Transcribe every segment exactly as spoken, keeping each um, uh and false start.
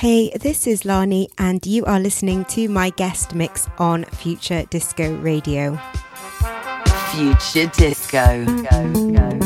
Hey, this is Lani and you are listening to my guest mix on Future Disco Radio. Future Disco. Go, go, go.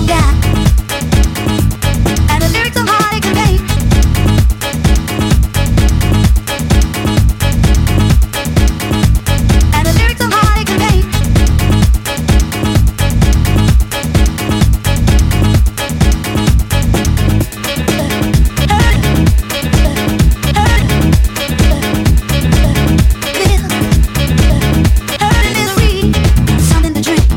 walk out. And the lyrics of heart it can make. And the lyrics of heart it can make. Something to drink.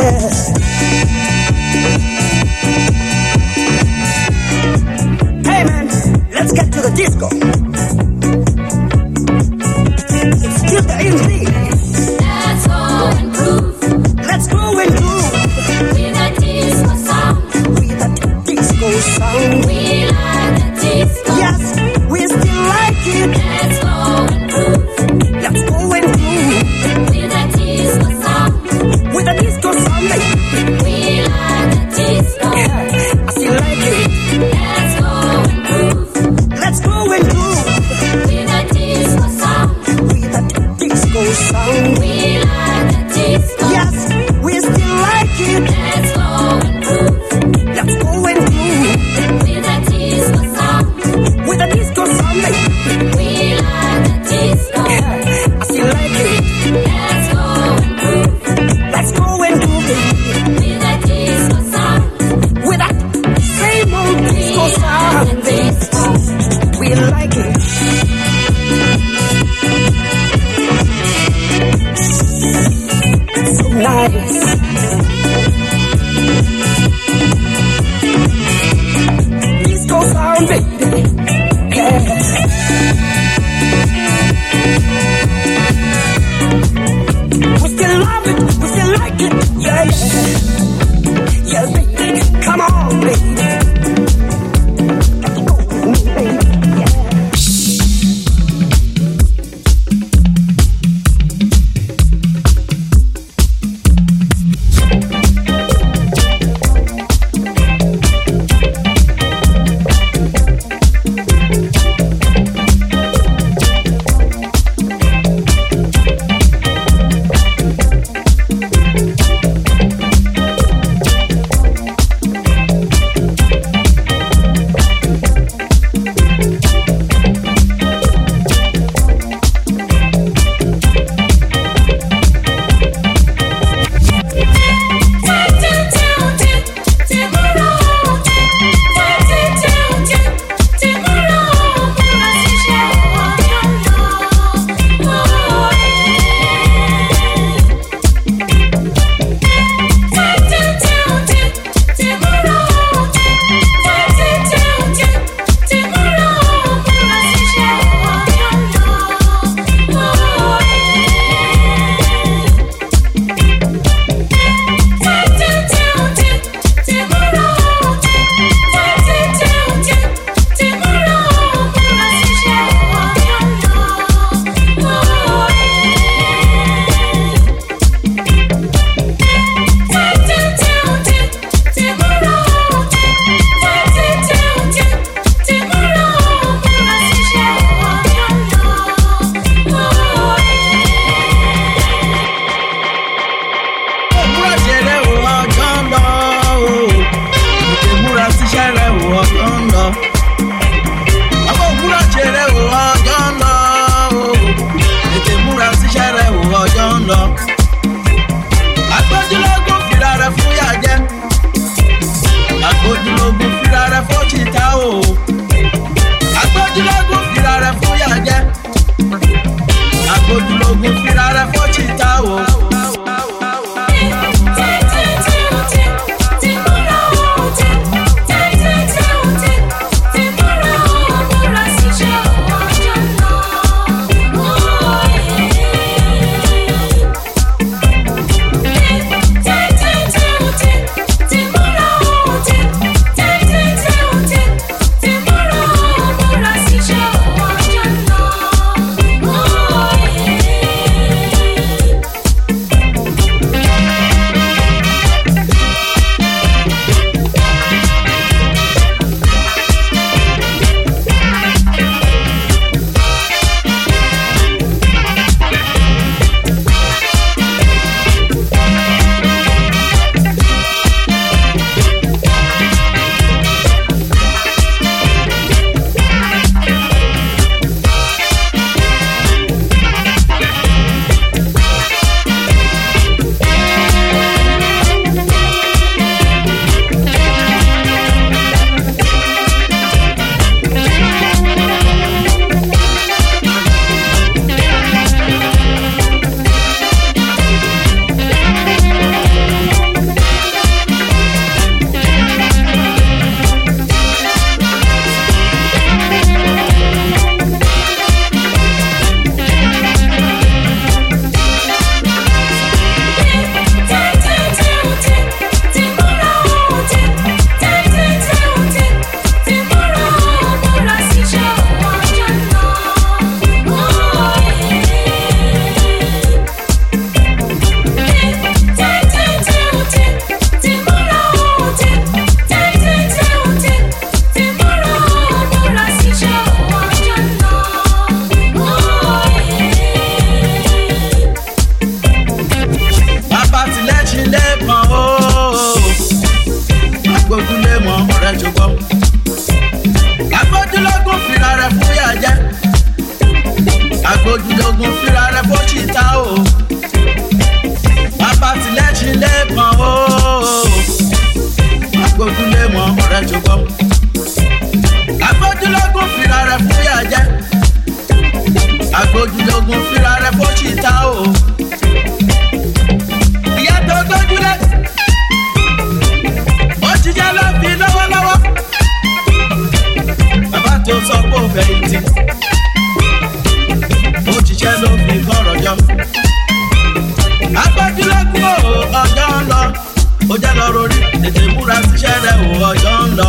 Hey man, let's get to the disco. It's just the easy. Let's go and groove. Let's go and groove. With a disco sound. With a disco sound. We like the disco. Yes, we still like it. Let's go and groove. Let's go and groove. With a disco sound. With a disco sound. We like the disco. Yeah, I still like it. Let's go and groove. Let's go and groove. With a disco sound. With a disco sound. We like the disco. Yes, we still like it. Let's go and groove. Let's go and groove. With a disco sound. With a disco sound. We like the disco. Yeah, I still like it. Let's go and groove. Let's go and groove. With a disco sound. With a same old disco sound. We like it. So nice. Disco sound, baby. Yeah. We still love it, we still like it. Yeah, yeah. Yeah, baby, come on, baby. mọ o. Àgbójú lé mọ ọ̀rẹ́ ṣùgbọ́n. Àgbójú lógún fìrà rẹ̀ fún yà jẹ́. Àgbójú lógún fìrà rẹ̀ fún ṣìta o. Ìyá tó gbójú lé. Ó ti jẹ́ lọ́bì lọ́wọ́lọ́wọ́. Bàbá tó sọ pé ó fẹ̀yìntì. Ó ti jẹ́ lọ́bì lọ́rọ̀ jọ. Agbójúlógún o ọjọ́ ń lọ, ó jẹ́ lọ rori, tètè múra síṣẹ́ rẹ̀ o ọjọ́ ń lọ.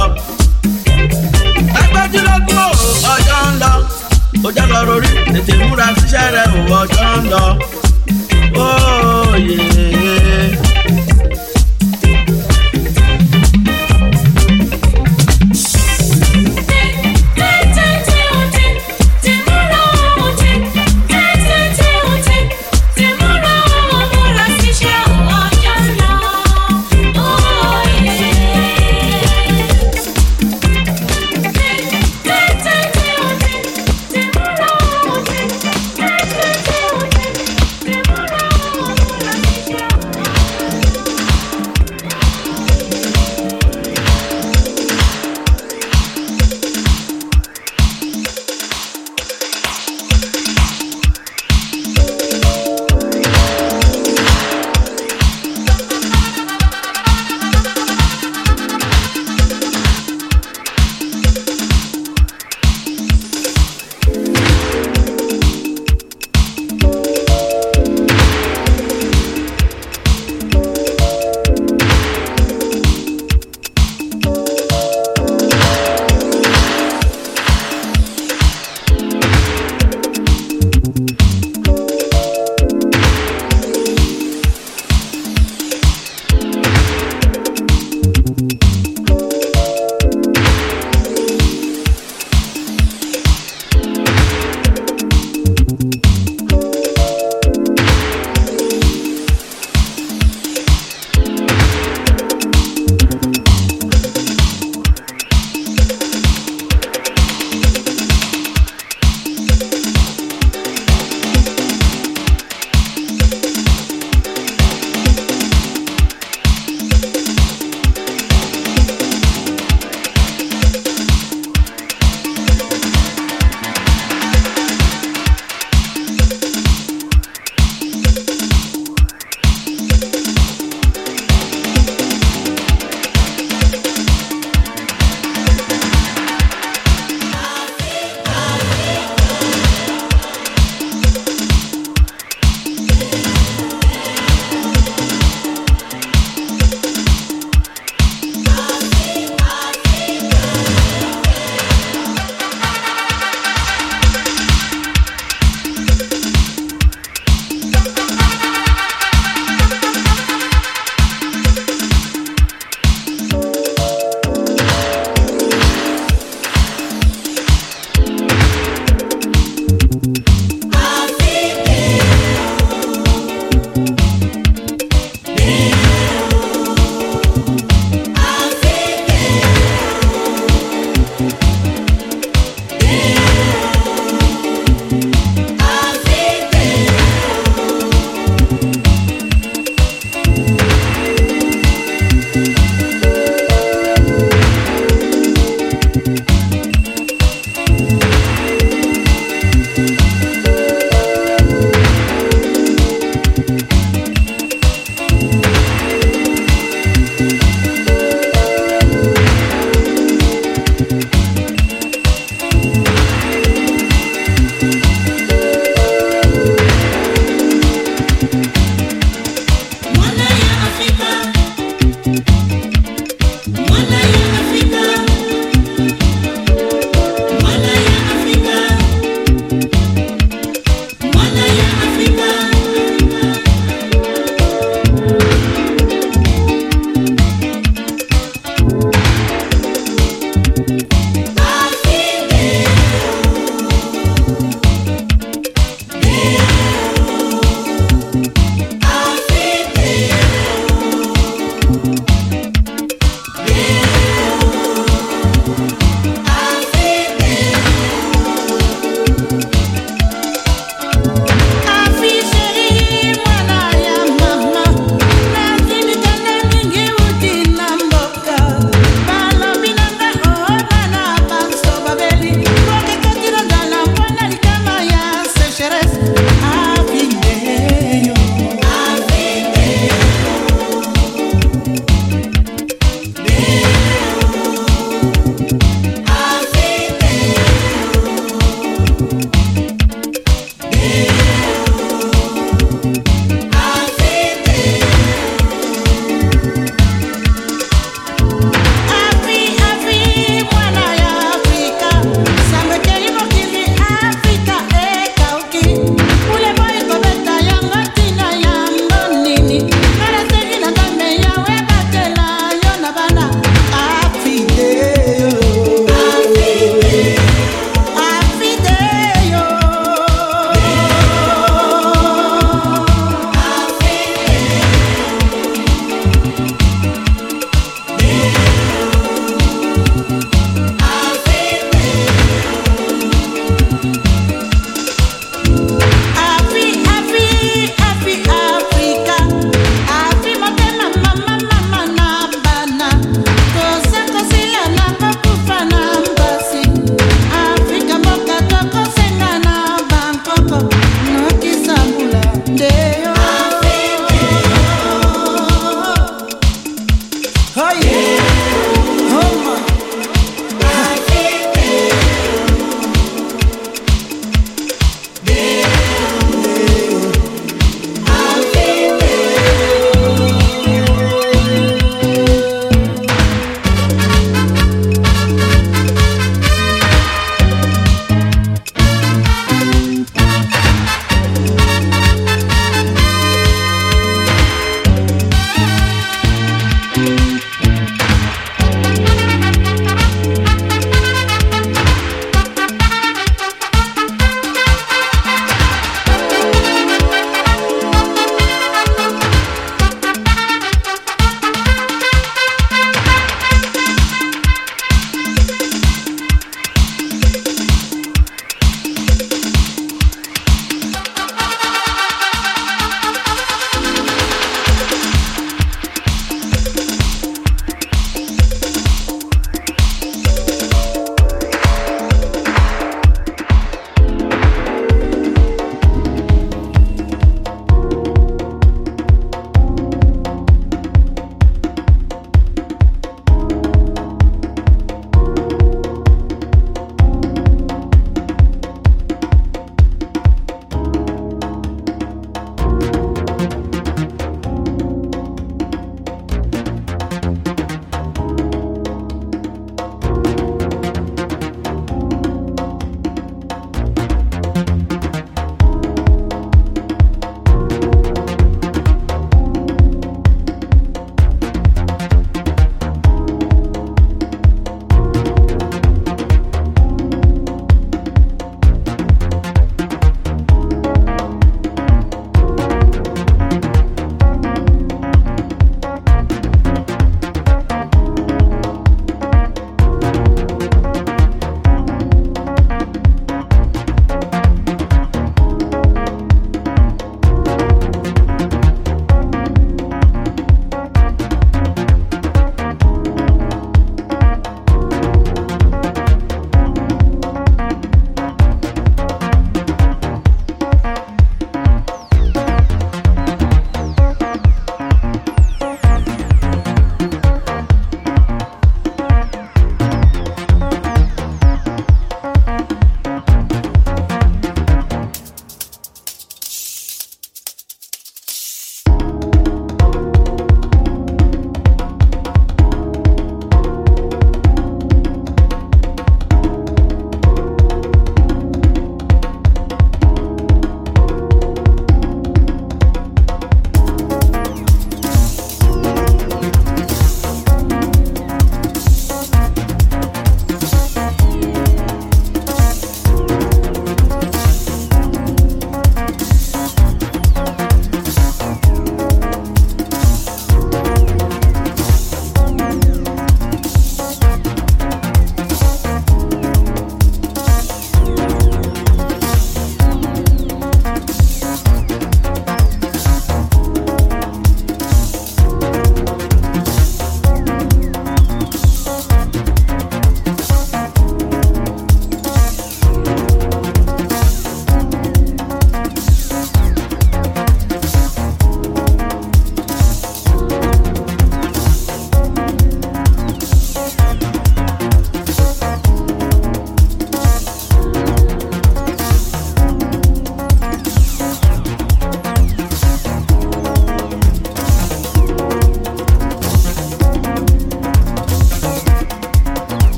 Agbójúlógún o ọjọ́ ń lọ, ó jẹ́ lọ rori, tètè múra síṣẹ́ rẹ̀ o ọjọ́ ń lọ. Óòyè.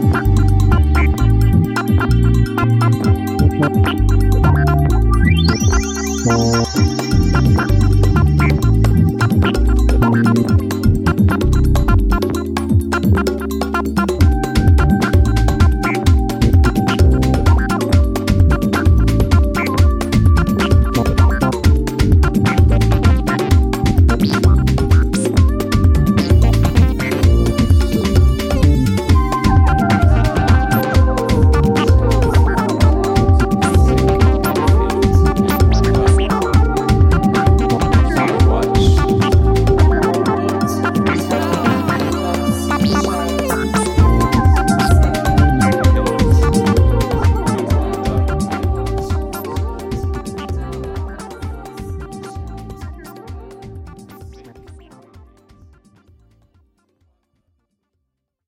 Bye.